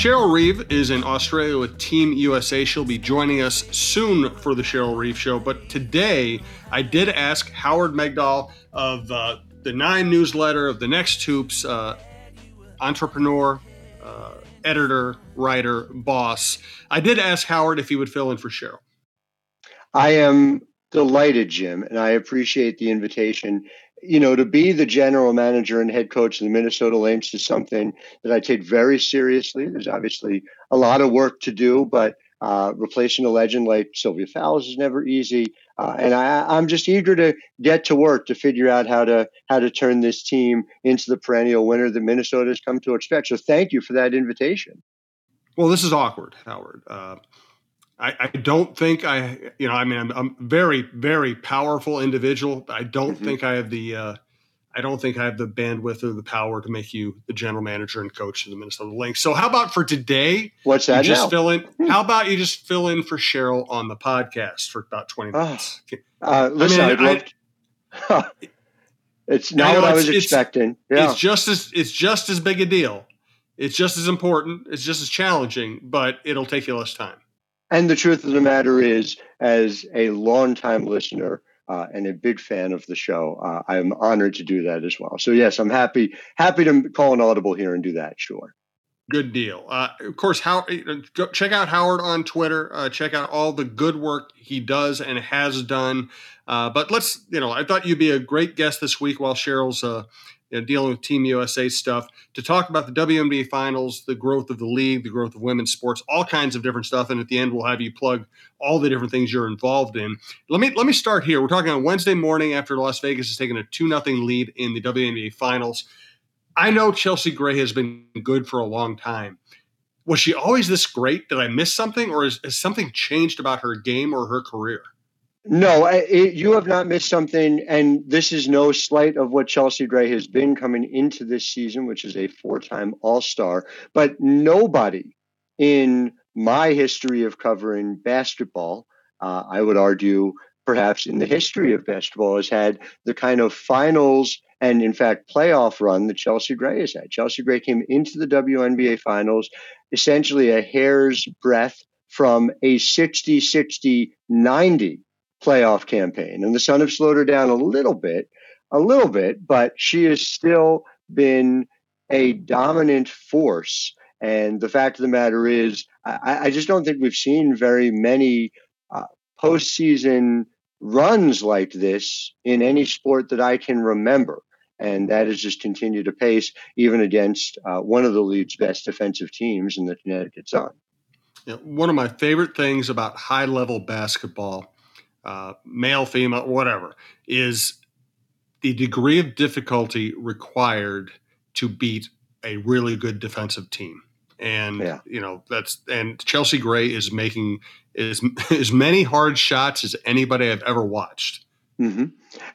Cheryl Reeve is in Australia with Team USA. She'll be joining us soon for the Cheryl Reeve Show. But today, I did ask Howard Megdal of The Nine Newsletter, of The Next Hoops, entrepreneur, editor, writer, boss. I did ask Howard if he would fill in for Cheryl. I am delighted, Jim, and I appreciate the invitation. You know, to be the general manager and head coach of the Minnesota Lynx is something that I take very seriously. There's obviously a lot of work to do, but replacing a legend like Sylvia Fowles is never easy. And I'm just eager to get to work to figure out how to turn this team into the perennial winner that Minnesota has come to expect. So thank you for that invitation. Well, this is awkward, Howard. I don't think I'm very, very powerful individual. I don't think I have the bandwidth or the power to make you the general manager and coach of the Minnesota Lynx. So how about for today? What's that? How about you just fill in for Cheryl on the podcast for about 20 minutes? It's not what I was expecting. Yeah. It's just as big a deal. It's just as important. It's just as challenging, but it'll take you less time. And the truth of the matter is, as a longtime listener and a big fan of the show, I am honored to do that as well. So yes, I'm happy to call an audible here and do that. Sure. Good deal. Of course, check out Howard on Twitter. Check out all the good work he does and has done. But I thought you'd be a great guest this week while Cheryl's dealing with Team USA stuff, to talk about the WNBA finals, the growth of the league, the growth of women's sports, all kinds of different stuff. And at the end, we'll have you plug all the different things you're involved in. Let me start here. We're talking on Wednesday morning after Las Vegas has taken a 2-0 lead in the WNBA finals. I know Chelsea Gray has been good for a long time. Was she always this great? Did I miss something, or has something changed about her game or her career? No, you have not missed something, and this is no slight of what Chelsea Gray has been coming into this season, which is a 4-time All-Star. But nobody in my history of covering basketball, I would argue perhaps in the history of basketball, has had the kind of finals and, in fact, playoff run that Chelsea Gray has had. Chelsea Gray came into the WNBA finals essentially a hair's breadth from a 60-60-90 playoff campaign. And the Sun have slowed her down a little bit, but she has still been a dominant force. And the fact of the matter is, I just don't think we've seen very many postseason runs like this in any sport that I can remember. And that has just continued to pace, even against one of the league's best defensive teams in the Connecticut Sun. Yeah, one of my favorite things about high-level basketball, male, female, whatever, is the degree of difficulty required to beat a really good defensive team. And, Chelsea Gray is making as many hard shots as anybody I've ever watched. Mm-hmm.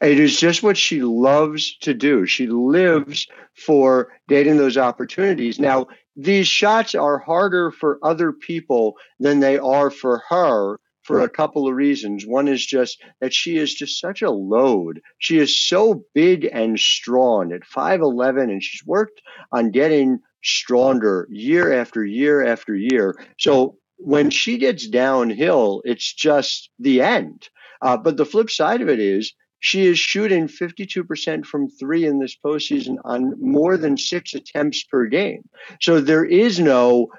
It is just what she loves to do. She lives for getting those opportunities. Now, these shots are harder for other people than they are for her, for a couple of reasons. One is just that she is just such a load. She is so big and strong at 5'11", and she's worked on getting stronger year after year after year. So when she gets downhill, it's just the end. But the flip side of it is she is shooting 52% from three in this postseason on more than 6 attempts per game. So there is no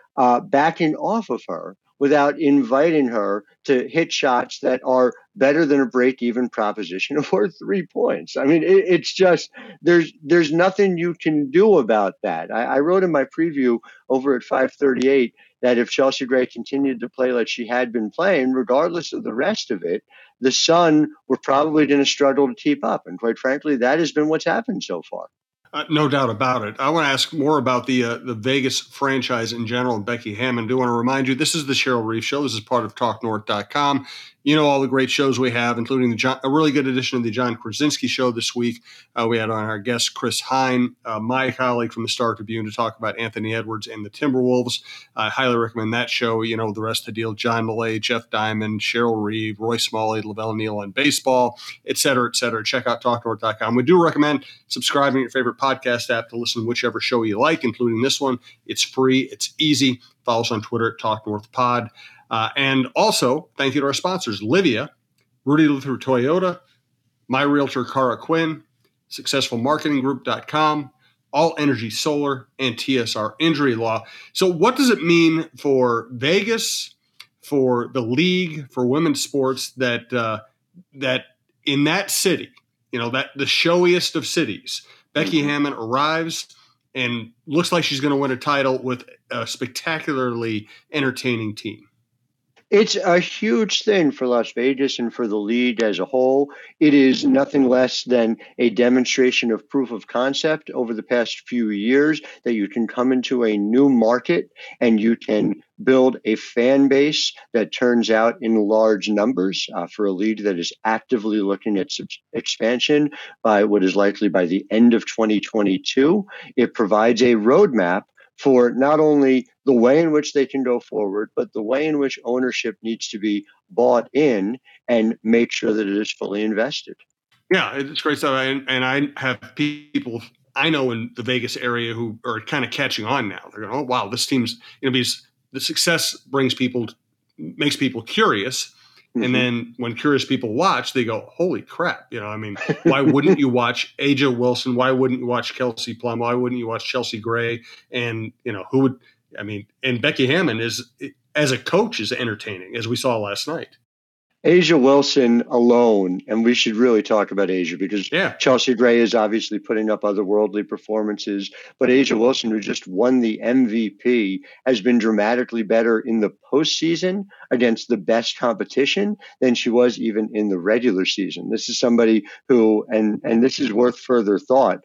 backing off of her without inviting her to hit shots that are better than a break-even proposition or 3 points. I mean, it's just there's nothing you can do about that. I wrote in my preview over at 538 that if Chelsea Gray continued to play like she had been playing, regardless of the rest of it, the Sun were probably going to struggle to keep up. And quite frankly, that has been what's happened so far. No doubt about it. I want to ask more about the Vegas franchise in general and Becky Hammon. I do want to remind you, this is the Cheryl Reeve Show. This is part of TalkNorth.com. You know all the great shows we have, including a really good edition of the John Krasinski Show this week. We had on our guest Chris Hine, my colleague from the Star Tribune, to talk about Anthony Edwards and the Timberwolves. I highly recommend that show. You know the rest of the deal: John Malay, Jeff Diamond, Cheryl Reeve, Roy Smalley, Lavelle Neal on baseball, et cetera, et cetera. Check out TalkNorth.com. We do recommend subscribing to your favorite podcast app to listen to whichever show you like, including this one. It's free. It's easy. Follow us on Twitter at TalkNorthPod. And also, thank you to our sponsors, Livea, Rudy Luther Toyota, my realtor, Cara Quinn, SuccessfulMarketingGroup.com, All Energy Solar, and TSR Injury Law. So what does it mean for Vegas, for the league, for women's sports that that in that city, you know, that the showiest of cities, Becky Hammon arrives and looks like she's going to win a title with a spectacularly entertaining team? It's a huge thing for Las Vegas and for the league as a whole. It is nothing less than a demonstration of proof of concept over the past few years that you can come into a new market and you can build a fan base that turns out in large numbers for a league that is actively looking at expansion by what is likely by the end of 2022. It provides a roadmap for not only the way in which they can go forward, but the way in which ownership needs to be bought in and make sure that it is fully invested. Yeah, it's great stuff. And I have people I know in the Vegas area who are kind of catching on now. They're going, oh, wow, this team's, you know, because the success brings people, makes people curious. Mm-hmm. And then when curious people watch, they go, holy crap. You know, I mean, why wouldn't you watch A'ja Wilson? Why wouldn't you watch Kelsey Plum? Why wouldn't you watch Chelsea Gray? And, you know, who would, I mean, and Becky Hammon is, as a coach, is entertaining, as we saw last night. A'ja Wilson alone, and we should really talk about A'ja because Chelsea Gray is obviously putting up otherworldly performances, but A'ja Wilson, who just won the MVP, has been dramatically better in the postseason against the best competition than she was even in the regular season. This is somebody who, and this is worth further thought,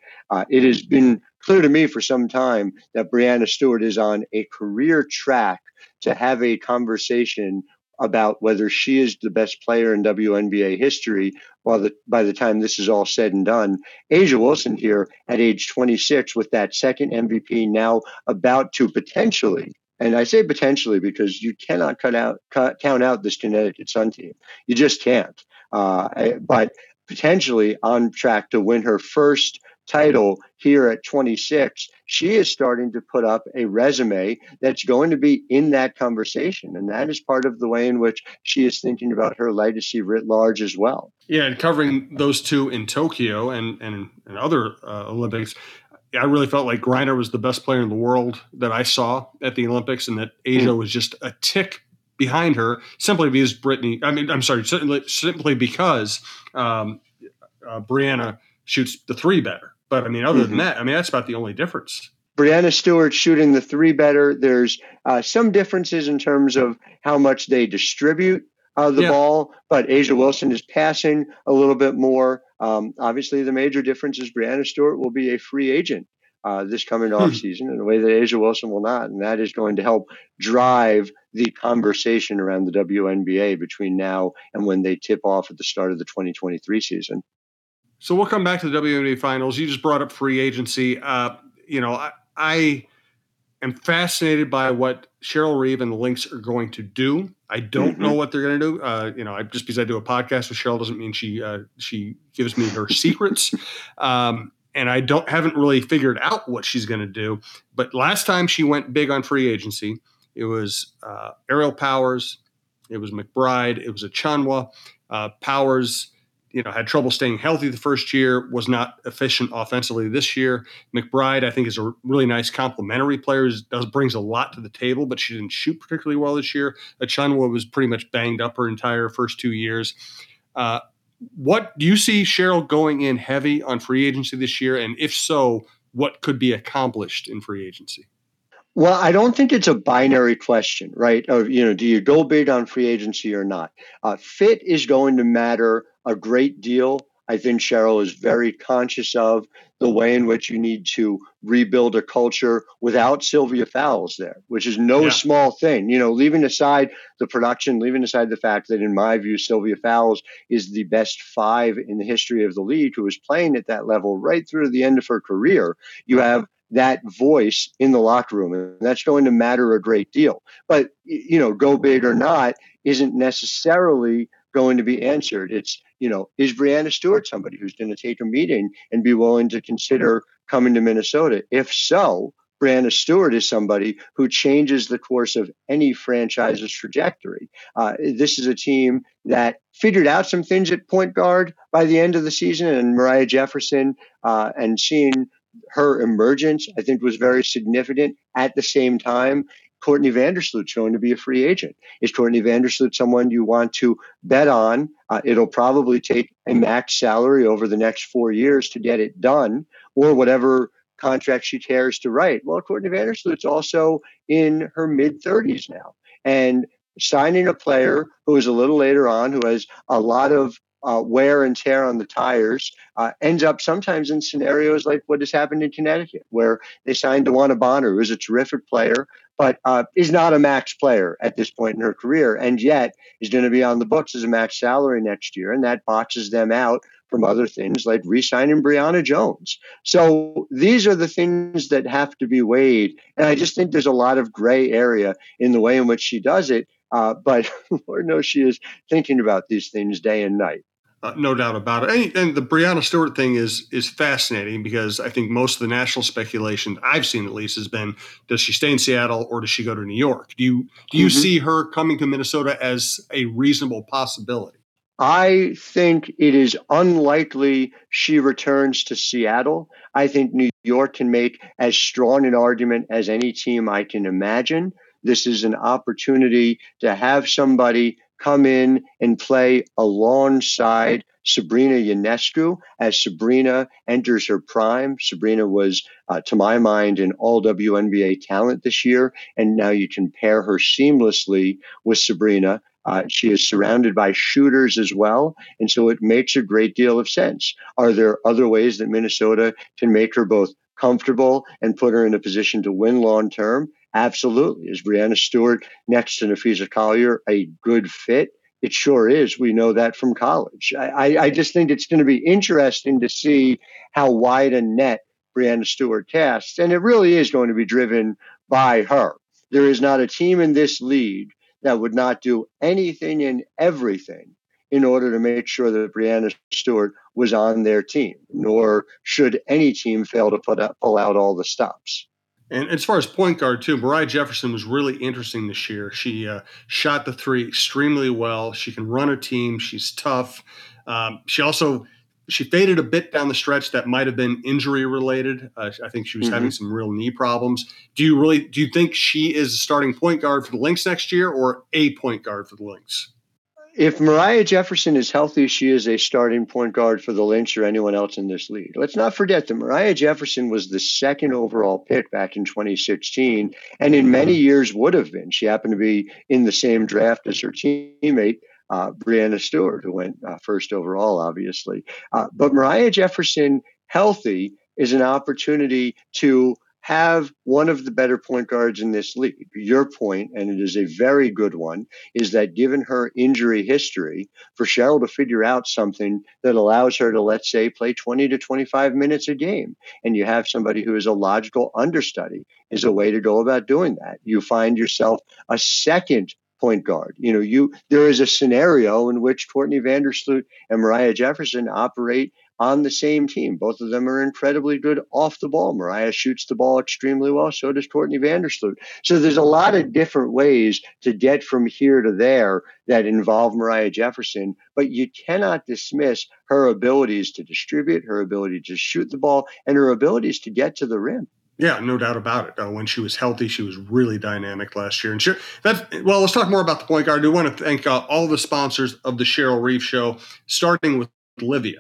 it has been clear to me for some time that Breanna Stewart is on a career track to have a conversation about whether she is the best player in WNBA history by the time this is all said and done. A'ja Wilson here at age 26 with that second MVP now about to potentially, and I say potentially because you cannot count out this Connecticut Sun team. You just can't. But potentially on track to win her first title here at 26, she is starting to put up a resume that's going to be in that conversation. And that is part of the way in which she is thinking about her legacy writ large as well. Yeah, and covering those two in Tokyo and other Olympics, I really felt like Griner was the best player in the world that I saw at the Olympics, and that A'ja was just a tick behind her simply because Breanna shoots the three better. But I mean, other than that, I mean, that's about the only difference. Breanna Stewart shooting the three better. There's some differences in terms of how much they distribute the ball, but A'ja Wilson is passing a little bit more. Obviously, the major difference is Breanna Stewart will be a free agent this coming off season in a way that A'ja Wilson will not. And that is going to help drive the conversation around the WNBA between now and when they tip off at the start of the 2023 season. So we'll come back to the WNBA Finals. You just brought up free agency. You know, I am fascinated by what Cheryl Reeve and the Lynx are going to do. I don't know what they're going to do. You know, just because I do a podcast with Cheryl doesn't mean she gives me her secrets. And I haven't really figured out what she's going to do. But last time she went big on free agency, it was Ariel Powers, it was McBride, it was Achanwa. Powers, you know, had trouble staying healthy the first year, was not efficient offensively this year. McBride, I think, is a really nice complementary player. Brings a lot to the table, but she didn't shoot particularly well this year. Achanwa was pretty much banged up her entire first 2 years. What do you see Cheryl going in heavy on free agency this year? And if so, what could be accomplished in free agency? Well, I don't think it's a binary question, right? Of, you know, do you go big on free agency or not? Fit is going to matter a great deal. I think Cheryl is very conscious of the way in which you need to rebuild a culture without Sylvia Fowles there, which is no small thing. You know, leaving aside the production, leaving aside the fact that, in my view, Sylvia Fowles is the best five in the history of the league who was playing at that level right through to the end of her career, you have that voice in the locker room, and that's going to matter a great deal. But, you know, go big or not isn't necessarily going to be answered. It's, you know, is Breanna Stewart somebody who's going to take a meeting and be willing to consider coming to Minnesota? If so, Breanna Stewart is somebody who changes the course of any franchise's trajectory. This is a team that figured out some things at point guard by the end of the season, and Moriah Jefferson and seeing her emergence, I think, was very significant. At the same time, Courtney Vandersloot's going to be a free agent. Is Courtney Vandersloot someone you want to bet on? It'll probably take a max salary over the next 4 years to get it done, or whatever contract she cares to write. Well, Courtney Vandersloot's also in her mid-30s now. And signing a player who is a little later on, who has a lot of wear and tear on the tires, ends up sometimes in scenarios like what has happened in Connecticut, where they signed DeWanna Bonner, who is a terrific player, but is not a max player at this point in her career, and yet is going to be on the books as a max salary next year, and that boxes them out from other things like re-signing Breanna Jones. So these are the things that have to be weighed, and I just think there's a lot of gray area in the way in which she does it, but Lord knows she is thinking about these things day and night. No doubt about it. And the Breanna Stewart thing is fascinating, because I think most of the national speculation I've seen, at least, has been, does she stay in Seattle or does she go to New York? Do you see her coming to Minnesota as a reasonable possibility? I think it is unlikely she returns to Seattle. I think New York can make as strong an argument as any team I can imagine. This is an opportunity to have somebody come in and play alongside Sabrina Ionescu as Sabrina enters her prime. Sabrina was, to my mind, an all WNBA talent this year, and now you can pair her seamlessly with Sabrina. She is surrounded by shooters as well, and so it makes a great deal of sense. Are there other ways that Minnesota can make her both comfortable and put her in a position to win long term? Absolutely. Is Breanna Stewart next to Nafisa Collier a good fit? It sure is. We know that from college. I just think it's going to be interesting to see how wide a net Breanna Stewart casts, and it really is going to be driven by her. There is not a team in this league that would not do anything and everything in order to make sure that Breanna Stewart was on their team, nor should any team fail to pull out all the stops. And as far as point guard, too, Moriah Jefferson was really interesting this year. She shot the three extremely well. She can run a team. She's tough. She faded a bit down the stretch. That might have been injury related. I think she was having some real knee problems. Do you think she is a starting point guard for the Lynx next year, or a point guard for the Lynx? If Moriah Jefferson is healthy, she is a starting point guard for the Lynx or anyone else in this league. Let's not forget that Moriah Jefferson was the second overall pick back in 2016, and in many years would have been. She happened to be in the same draft as her teammate, Breanna Stewart, who went first overall, obviously. But Moriah Jefferson healthy is an opportunity to have one of the better point guards in this league. Your point, and it is a very good one, is that given her injury history, for Cheryl to figure out something that allows her to, let's say, play 20 to 25 minutes a game, and you have somebody who is a logical understudy, is a way to go about doing that. You find yourself a second point guard. There is a scenario in which Courtney Vandersloot and Moriah Jefferson operate on the same team. Both of them are incredibly good off the ball. Moriah shoots the ball extremely well. So does Courtney Vandersloot. So there's a lot of different ways to get from here to there that involve Moriah Jefferson, but you cannot dismiss her abilities to distribute, her ability to shoot the ball, and her abilities to get to the rim. Yeah, no doubt about it. When she was healthy, she was really dynamic last year. And let's talk more about the point guard. I do want to thank all the sponsors of the Cheryl Reeve Show, starting with Livea.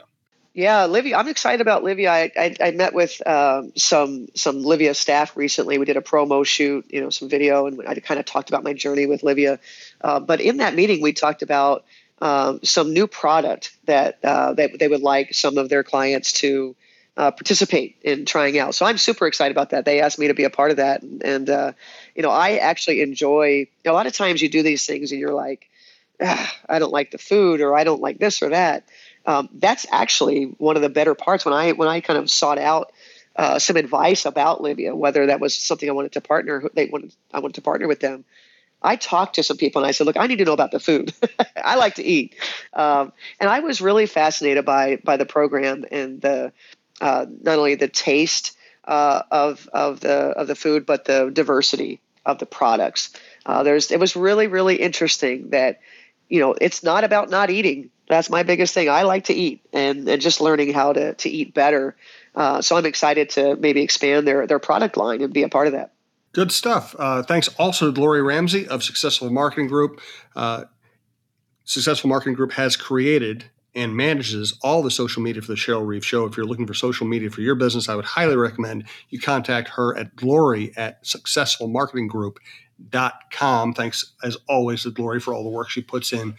Yeah, Livea. I'm excited about Livea. I met with some Livea staff recently. We did a promo shoot, some video, and I kind of talked about my journey with Livea. But in that meeting, we talked about some new product that they would like some of their clients to participate in trying out. So I'm super excited about that. They asked me to be a part of that, and I actually enjoy. A lot of times you do these things, and you're like, I don't like the food, or I don't like this or that. That's actually one of the better parts. When I kind of sought out some advice about Livea, whether that was something I wanted to partner with them, I talked to some people and I said, look, I need to know about the food. I like to eat. And I was really fascinated by the program and not only the taste, of the food, but the diversity of the products. It was really, really interesting that, you know, it's not about not eating. That's my biggest thing. I like to eat, and just learning how to eat better. So I'm excited to maybe expand their product line and be a part of that. Good stuff. Thanks also to Lori Ramsey of Successful Marketing Group. Successful Marketing Group has created and manages all the social media for the Cheryl Reeve Show. If you're looking for social media for your business, I would highly recommend you contact her at Lori@SuccessfulMarketingGroup.com. Thanks, as always, to Lori for all the work she puts in.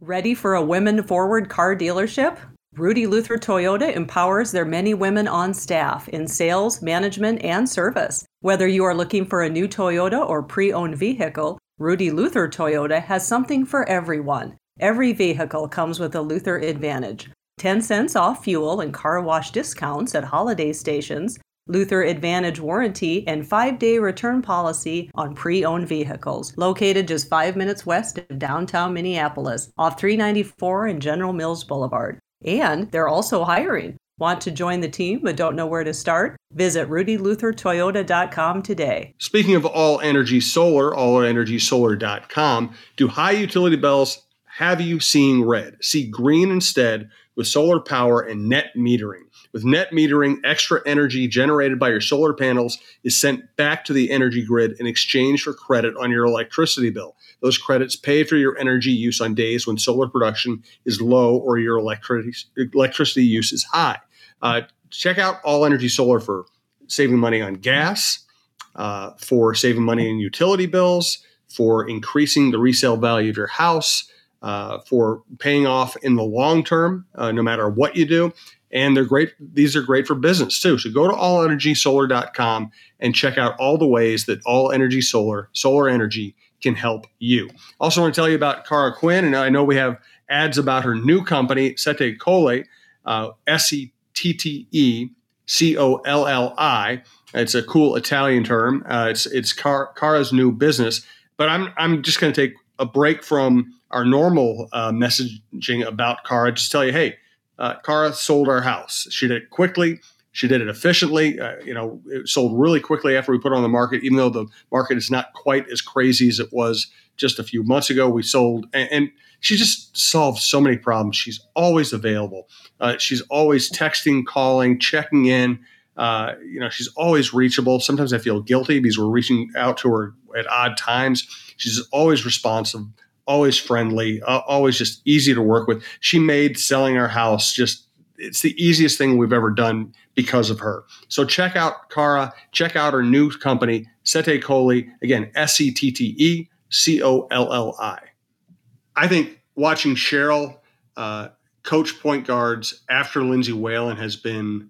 Ready for a women-forward car dealership? Rudy Luther Toyota empowers their many women on staff in sales, management, and service. Whether you are looking for a new Toyota or pre-owned vehicle, Rudy Luther Toyota has something for everyone. Every vehicle comes with a Luther Advantage. 10 cents off fuel and car wash discounts at holiday stations, Luther Advantage warranty, and 5-day return policy on pre-owned vehicles. Located just 5 minutes west of downtown Minneapolis, off 394 and General Mills Boulevard. And they're also hiring. Want to join the team but don't know where to start? Visit RudyLutherToyota.com today. Speaking of All Energy Solar, allenergysolar.com, do high utility bills have you seen red? See green instead with solar power and net metering. With net metering, extra energy generated by your solar panels is sent back to the energy grid in exchange for credit on your electricity bill. Those credits pay for your energy use on days when solar production is low or your electricity use is high. Check out All Energy Solar for saving money on gas, for saving money in utility bills, for increasing the resale value of your house, for paying off in the long term, no matter what you do. And they're great. These are great for business too. So go to allenergysolar.com and check out all the ways that All Energy Solar, solar energy, can help you. Also want to tell you about Cara Quinn, and I know we have ads about her new company, Sette Colli, Settecolli. It's a cool Italian term. It's Cara's new business. But I'm just going to take a break from our normal messaging about Cara. Just tell you, hey, Cara sold our house. She did it quickly. She did it efficiently. It sold really quickly after we put it on the market, even though the market is not quite as crazy as it was just a few months ago. We sold, and she just solved so many problems. She's always available. She's always texting, calling, checking in. She's always reachable. Sometimes I feel guilty because we're reaching out to her at odd times. She's always responsive, always friendly, always just easy to work with. She made selling our house just, it's the easiest thing we've ever done because of her. So check out Cara, check out her new company, Sette Colli, again, Settecolli. I think watching Cheryl coach point guards after Lindsey Whalen has been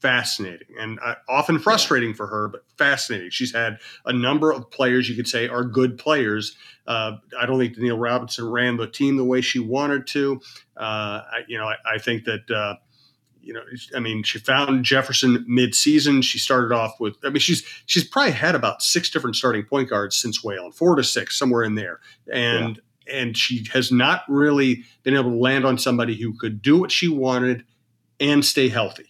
fascinating and often frustrating for her, but fascinating. She's had a number of players you could say are good players. I don't think Danielle Robinson ran the team the way she wanted to. I think that she found Jefferson mid-season. She started off with, she's probably had about 6 different starting point guards since Whalen, 4 to 6, somewhere in there. And she has not really been able to land on somebody who could do what she wanted and stay healthy.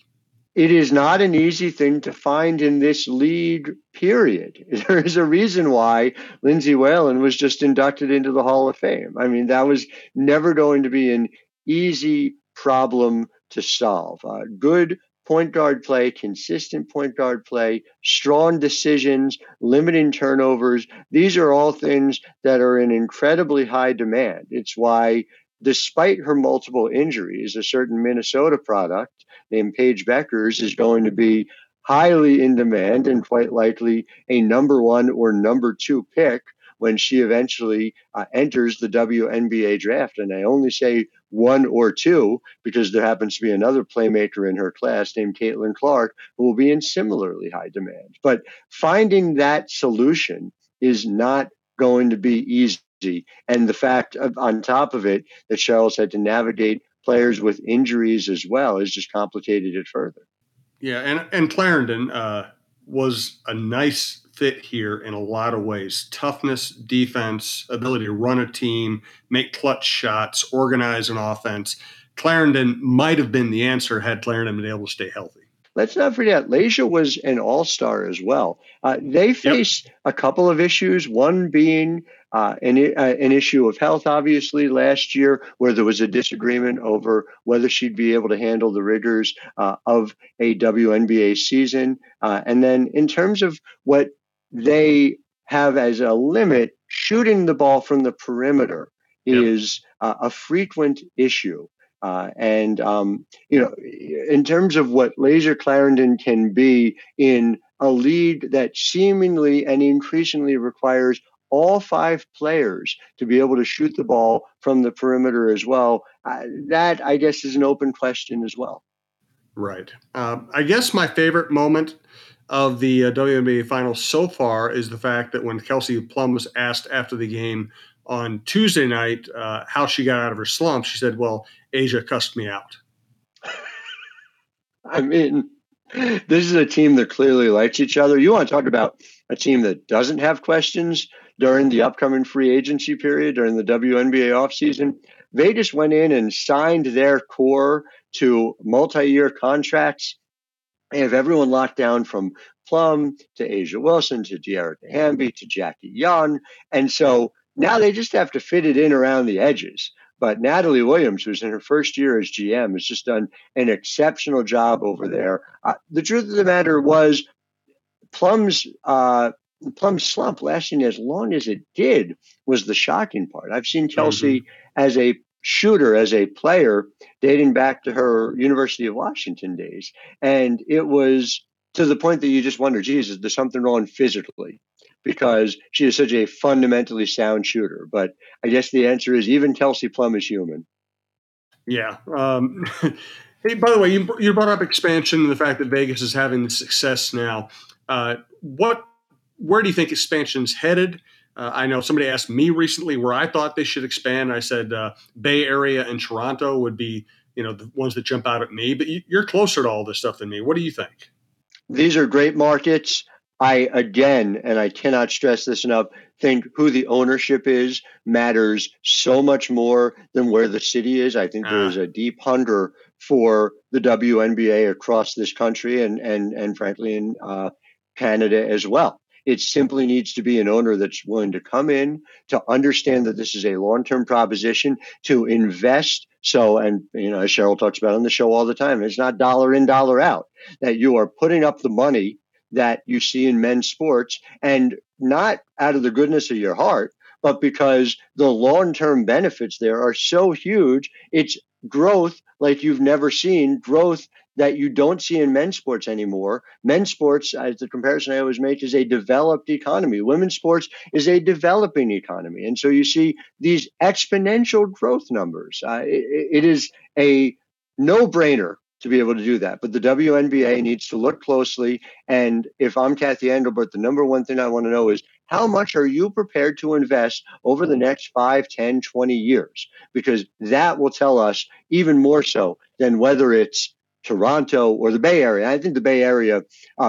It is not an easy thing to find in this league, period. There is a reason why Lindsey Whalen was just inducted into the Hall of Fame. I mean, that was never going to be an easy problem to solve. Good point guard play, consistent point guard play, strong decisions, limiting turnovers. These are all things that are in incredibly high demand. It's why, despite her multiple injuries, a certain Minnesota product named Paige Beckers is going to be highly in demand and quite likely a number 1 or number 2 pick when she eventually enters the WNBA draft. And I only say 1 or 2 because there happens to be another playmaker in her class named Caitlin Clark who will be in similarly high demand. But finding that solution is not going to be easy. And the fact of, on top of it, that Cheryl's had to navigate players with injuries as well has just complicated it further. Yeah, and Clarendon was a nice fit here in a lot of ways. Toughness, defense, ability to run a team, make clutch shots, organize an offense. Clarendon might have been the answer had Clarendon been able to stay healthy. let's not forget, Layshia was an all-star as well. They faced a couple of issues, one being an issue of health, obviously, last year, where there was a disagreement over whether she'd be able to handle the rigors of a WNBA season. And then in terms of what they have as a limit, shooting the ball from the perimeter is a frequent issue. And, you know, in terms of what Layshia Clarendon can be in a league that seemingly and increasingly requires all five players to be able to shoot the ball from the perimeter as well, that, I guess, is an open question as well. Right. I guess my favorite moment of the WNBA Finals so far is the fact that when Kelsey Plum was asked after the game on Tuesday night how she got out of her slump, she said, well, A'ja cussed me out. I mean, this is a team that clearly likes each other. You want to talk about a team that doesn't have questions during the upcoming free agency period, during the WNBA offseason. Vegas went in and signed their core to multi-year contracts. They have everyone locked down from Plum to A'ja Wilson to De'Ara DeHamby to Jackie Young. And so now they just have to fit it in around the edges. But Natalie Williams, who's in her first year as GM, has just done an exceptional job over there. The truth of the matter was Plum's slump lasting as long as it did was the shocking part. I've seen Kelsey as a shooter, as a player, dating back to her University of Washington days. And it was to the point that you just wonder, geez, is there something wrong physically? Because she is such a fundamentally sound shooter. But I guess the answer is even Kelsey Plum is human. Yeah. Hey, by the way, you brought up expansion and the fact that Vegas is having success now. Where do you think expansion's headed? I know somebody asked me recently where I thought they should expand. I said Bay Area and Toronto would be, you know, the ones that jump out at me. But you're closer to all this stuff than me. What do you think? These are great markets. I cannot stress this enough, think who the ownership is matters so much more than where the city is. I think there is a deep hunger for the WNBA across this country and frankly, in Canada as well. It simply needs to be an owner that's willing to come in, to understand that this is a long-term proposition, to invest. So, and, you know, as Cheryl talks about on the show all the time, it's not dollar in, dollar out, that you are putting up the money that you see in men's sports, and not out of the goodness of your heart, but because the long-term benefits there are so huge. It's growth like you've never seen, growth that you don't see in men's sports anymore. Men's sports, as the comparison I always make, is a developed economy. Women's sports is a developing economy. And so you see these exponential growth numbers. It is a no-brainer to be able to do that. But the WNBA needs to look closely. And if I'm Cathy Engelbert, the number one thing I want to know is how much are you prepared to invest over the next 5, 10, 20 years? Because that will tell us even more so than whether it's Toronto or the Bay Area. I think the Bay Area,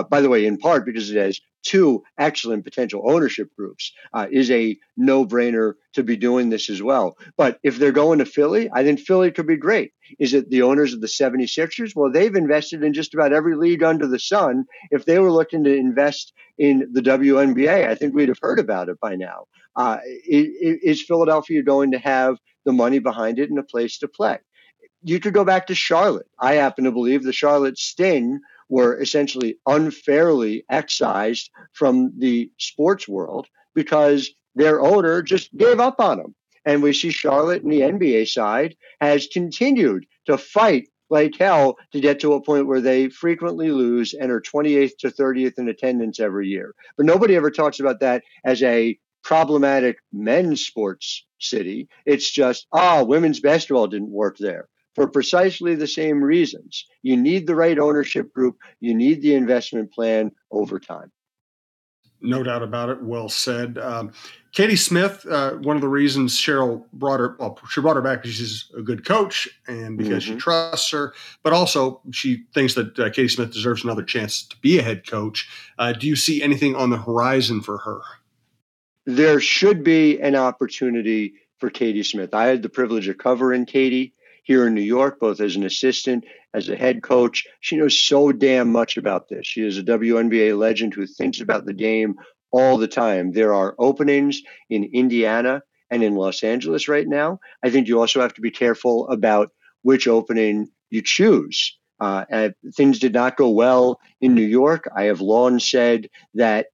by the way, in part because it has two excellent potential ownership groups, is a no-brainer to be doing this as well. But if they're going to Philly, I think Philly could be great. Is it the owners of the 76ers? Well, they've invested in just about every league under the sun. If they were looking to invest in the WNBA, I think we'd have heard about it by now. Is Philadelphia going to have the money behind it and a place to play? You could go back to Charlotte. I happen to believe the Charlotte Sting were essentially unfairly excised from the sports world because their owner just gave up on them. And we see Charlotte and the NBA side has continued to fight like hell to get to a point where they frequently lose and are 28th to 30th in attendance every year. But nobody ever talks about that as a problematic men's sports city. It's just, women's basketball didn't work there. For precisely the same reasons. You need the right ownership group. You need the investment plan over time. No doubt about it. Well said. Katie Smith, one of the reasons Cheryl brought her back because she's a good coach and because she trusts her, but also she thinks that Katie Smith deserves another chance to be a head coach. Do you see anything on the horizon for her? There should be an opportunity for Katie Smith. I had the privilege of covering Katie here in New York, both as an assistant, as a head coach. She knows so damn much about this. She is a WNBA legend who thinks about the game all the time. There are openings in Indiana and in Los Angeles right now. I think you also have to be careful about which opening you choose. Things did not go well in New York. I have long said that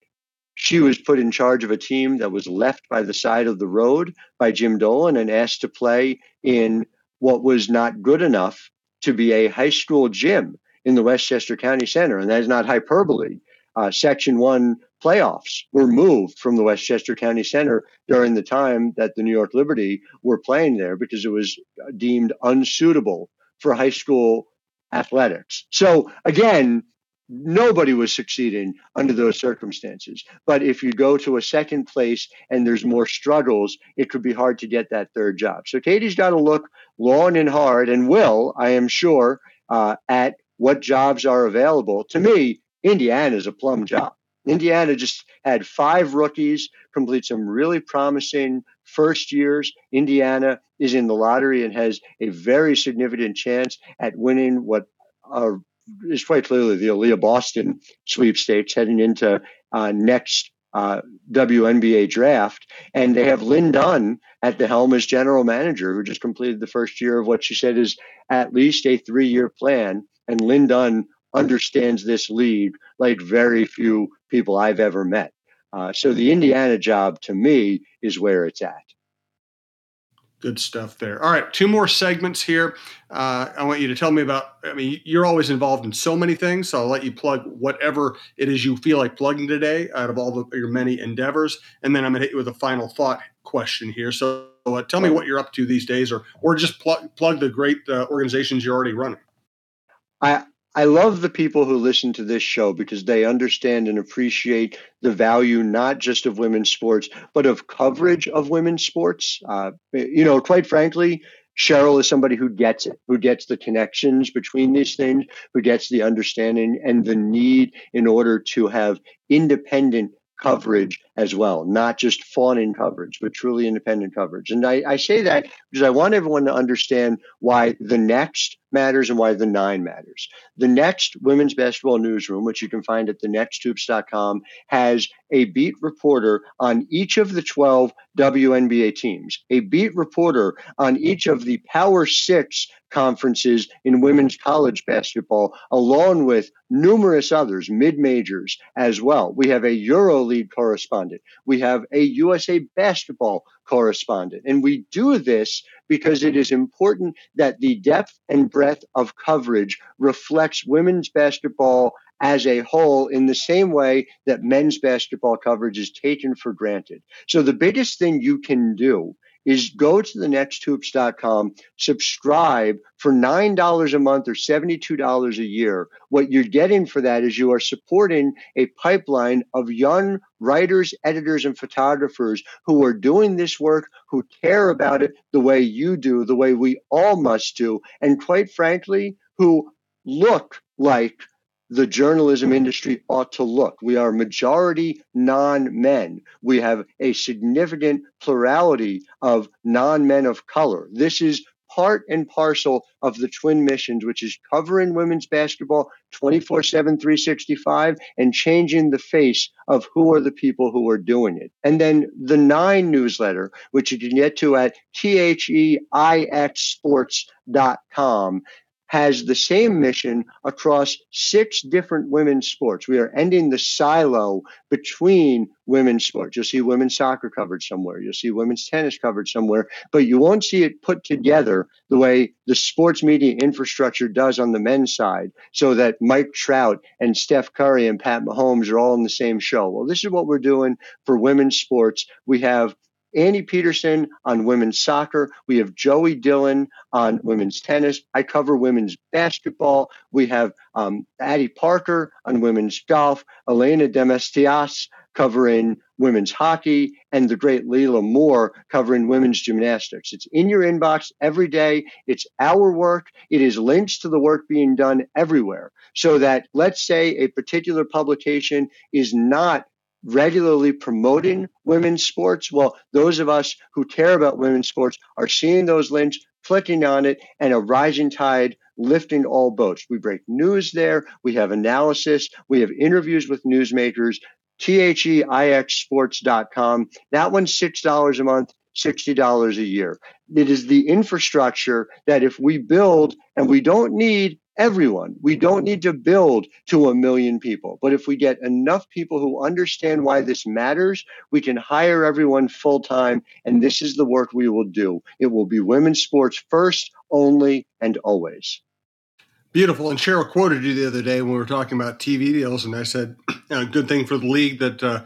she was put in charge of a team that was left by the side of the road by Jim Dolan and asked to play in what was not good enough to be a high school gym in the Westchester County Center. And that is not hyperbole. Section 1 playoffs were moved from the Westchester County Center during the time that the New York Liberty were playing there because it was deemed unsuitable for high school athletics. So again, nobody was succeeding under those circumstances. But if you go to a second place and there's more struggles, it could be hard to get that third job. So Katie's got to look long and hard and will, I am sure, at what jobs are available. To me, Indiana's a plum job. Indiana just had 5 rookies complete some really promising first years. Indiana is in the lottery and has a very significant chance at winning what is quite clearly the Aaliyah Boston sweepstakes heading into next WNBA draft. And they have Lynn Dunn at the helm as general manager, who just completed the first year of what she said is at least a 3-year plan. And Lynn Dunn understands this league like very few people I've ever met. So the Indiana job, to me, is where it's at. Good stuff there. All right, 2 more segments here. I want you to tell me about, I mean, you're always involved in so many things, so I'll let you plug whatever it is you feel like plugging today out of all your many endeavors. And then I'm going to hit you with a final thought question here. So tell me what you're up to these days, or just plug the great organizations you're already running. I love the people who listen to this show because they understand and appreciate the value not just of women's sports, but of coverage of women's sports. Quite frankly, Cheryl is somebody who gets it, who gets the connections between these things, who gets the understanding and the need in order to have independent coverage as well, not just fawning coverage, but truly independent coverage. And I say that because I want everyone to understand why The Next matters and why The Nine matters. The Next Women's Basketball Newsroom, which you can find at thenexthoops.com, has a beat reporter on each of the 12 WNBA teams, a beat reporter on each of the Power Six conferences in women's college basketball, along with numerous others, mid-majors as well. We have a EuroLeague correspondent. We have a USA Basketball correspondent. And we do this because it is important that the depth and breadth of coverage reflects women's basketball as a whole in the same way that men's basketball coverage is taken for granted. So the biggest thing you can do is go to thenexthoops.com, subscribe for $9 a month or $72 a year. What you're getting for that is you are supporting a pipeline of young writers, editors, and photographers who are doing this work, who care about it the way you do, the way we all must do, and quite frankly, who look like the journalism industry ought to look. We are majority non-men. We have a significant plurality of non-men of color. This is part and parcel of the twin missions, which is covering women's basketball 24/7, 365, and changing the face of who are the people who are doing it. And then the 9 newsletter, which you can get to at theixsports.com, has the same mission across 6 different women's sports. We are ending the silo between women's sports. You'll see women's soccer covered somewhere. You'll see women's tennis covered somewhere, but you won't see it put together the way the sports media infrastructure does on the men's side, so that Mike Trout and Steph Curry and Pat Mahomes are all in the same show. Well, this is what we're doing for women's sports. We have Annie Peterson on women's soccer. We have Joey Dillon on women's tennis. I cover women's basketball. We have Addie Parker on women's golf, Elena Demestias covering women's hockey, and the great Leila Moore covering women's gymnastics. It's in your inbox every day. It's our work. It is links to the work being done everywhere, so that, let's say, a particular publication is not regularly promoting women's sports. Well, those of us who care about women's sports are seeing those links, clicking on it, and a rising tide lifting all boats. We break news there. We have analysis. We have interviews with newsmakers. TheIXSports.com. That one's $6 a month, $60 a year. It is the infrastructure that if we build, and we don't need everyone, we don't need to build to 1 million people. But if we get enough people who understand why this matters, we can hire everyone full time. And this is the work we will do. It will be women's sports first, only, and always. Beautiful. And Cheryl quoted you the other day when we were talking about TV deals. And I said, good thing for the league that,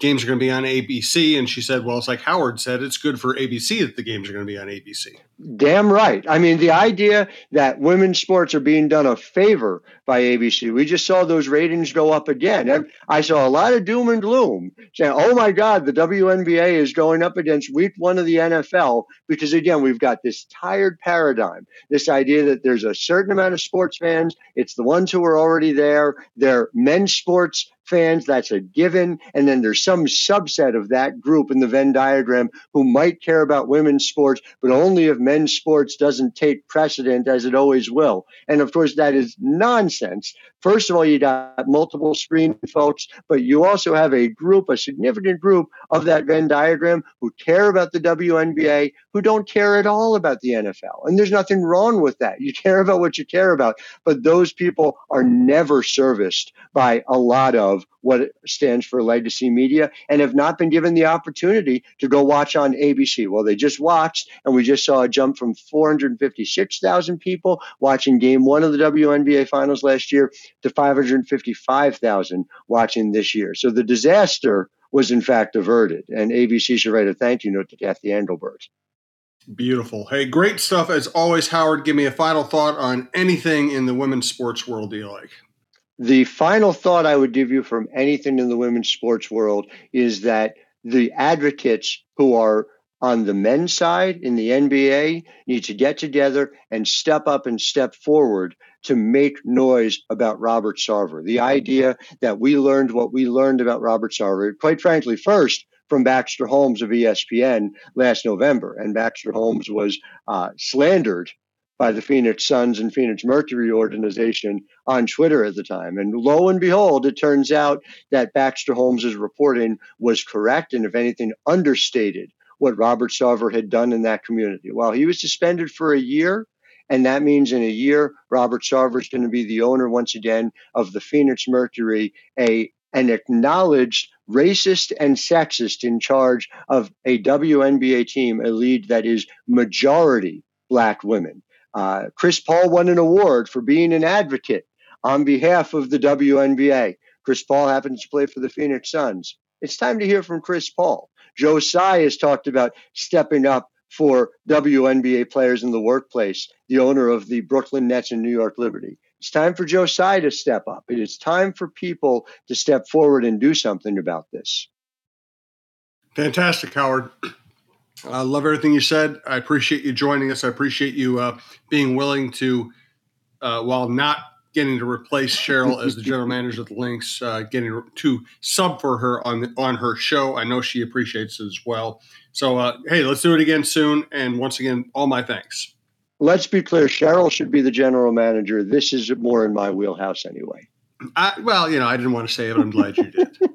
games are going to be on ABC. And she said, well, it's like Howard said, it's good for ABC that the games are going to be on ABC. Damn right. I mean, the idea that women's sports are being done a favor by ABC. We just saw those ratings go up again. I saw a lot of doom and gloom saying, oh, my God, the WNBA is going up against week one of the NFL because, again, we've got this tired paradigm, this idea that there's a certain amount of sports fans. It's the ones who are already there. They're men's sports fans. That's a given. And then there's some subset of that group in the Venn diagram who might care about women's sports, but only if men's sports doesn't take precedent as it always will. And of course, that is nonsense. First of all, you got multiple screen folks, but you also have a group, a significant group of that Venn diagram who care about the WNBA, who don't care at all about the NFL. And there's nothing wrong with that. You care about what you care about, but those people are never serviced by a lot of what stands for legacy media and have not been given the opportunity to go watch on ABC. Well, they just watched, and we just saw a jump from 456,000 people watching game one of the WNBA finals last year to 555,000 watching this year. So the disaster was in fact averted, and ABC should write a thank you note to Cathy Engelbert. Beautiful. Hey, great stuff as always, Howard. Give me a final thought on anything in the women's sports world you like. The final thought I would give you from anything in the women's sports world is that the advocates who are on the men's side in the NBA need to get together and step up and step forward to make noise about Robert Sarver. The idea that we learned what we learned about Robert Sarver, quite frankly, first from Baxter Holmes of ESPN last November. And Baxter Holmes was slandered by the Phoenix Suns and Phoenix Mercury organization on Twitter at the time. And lo and behold, it turns out that Baxter Holmes's reporting was correct and, if anything, understated what Robert Sarver had done in that community. Well, he was suspended for a year, and that means in a year, Robert Sarver is going to be the owner once again of the Phoenix Mercury, an acknowledged racist and sexist in charge of a WNBA team, a league that is majority Black women. Chris Paul won an award for being an advocate on behalf of the WNBA. Chris Paul happens to play for the Phoenix Suns. It's time to hear from Chris Paul. Joe Tsai has talked about stepping up for WNBA players in the workplace, the owner of the Brooklyn Nets and New York Liberty. It's time for Joe Tsai to step up. It is time for people to step forward and do something about this. Fantastic, Howard. I love everything you said. I appreciate you joining us. I appreciate you being willing to, while not getting to replace Cheryl as the general manager of the Lynx, getting to sub for her on her show. I know she appreciates it as well. So, hey, let's do it again soon. And once again, all my thanks. Let's be clear. Cheryl should be the general manager. This is more in my wheelhouse anyway. I didn't want to say it, but I'm glad you did.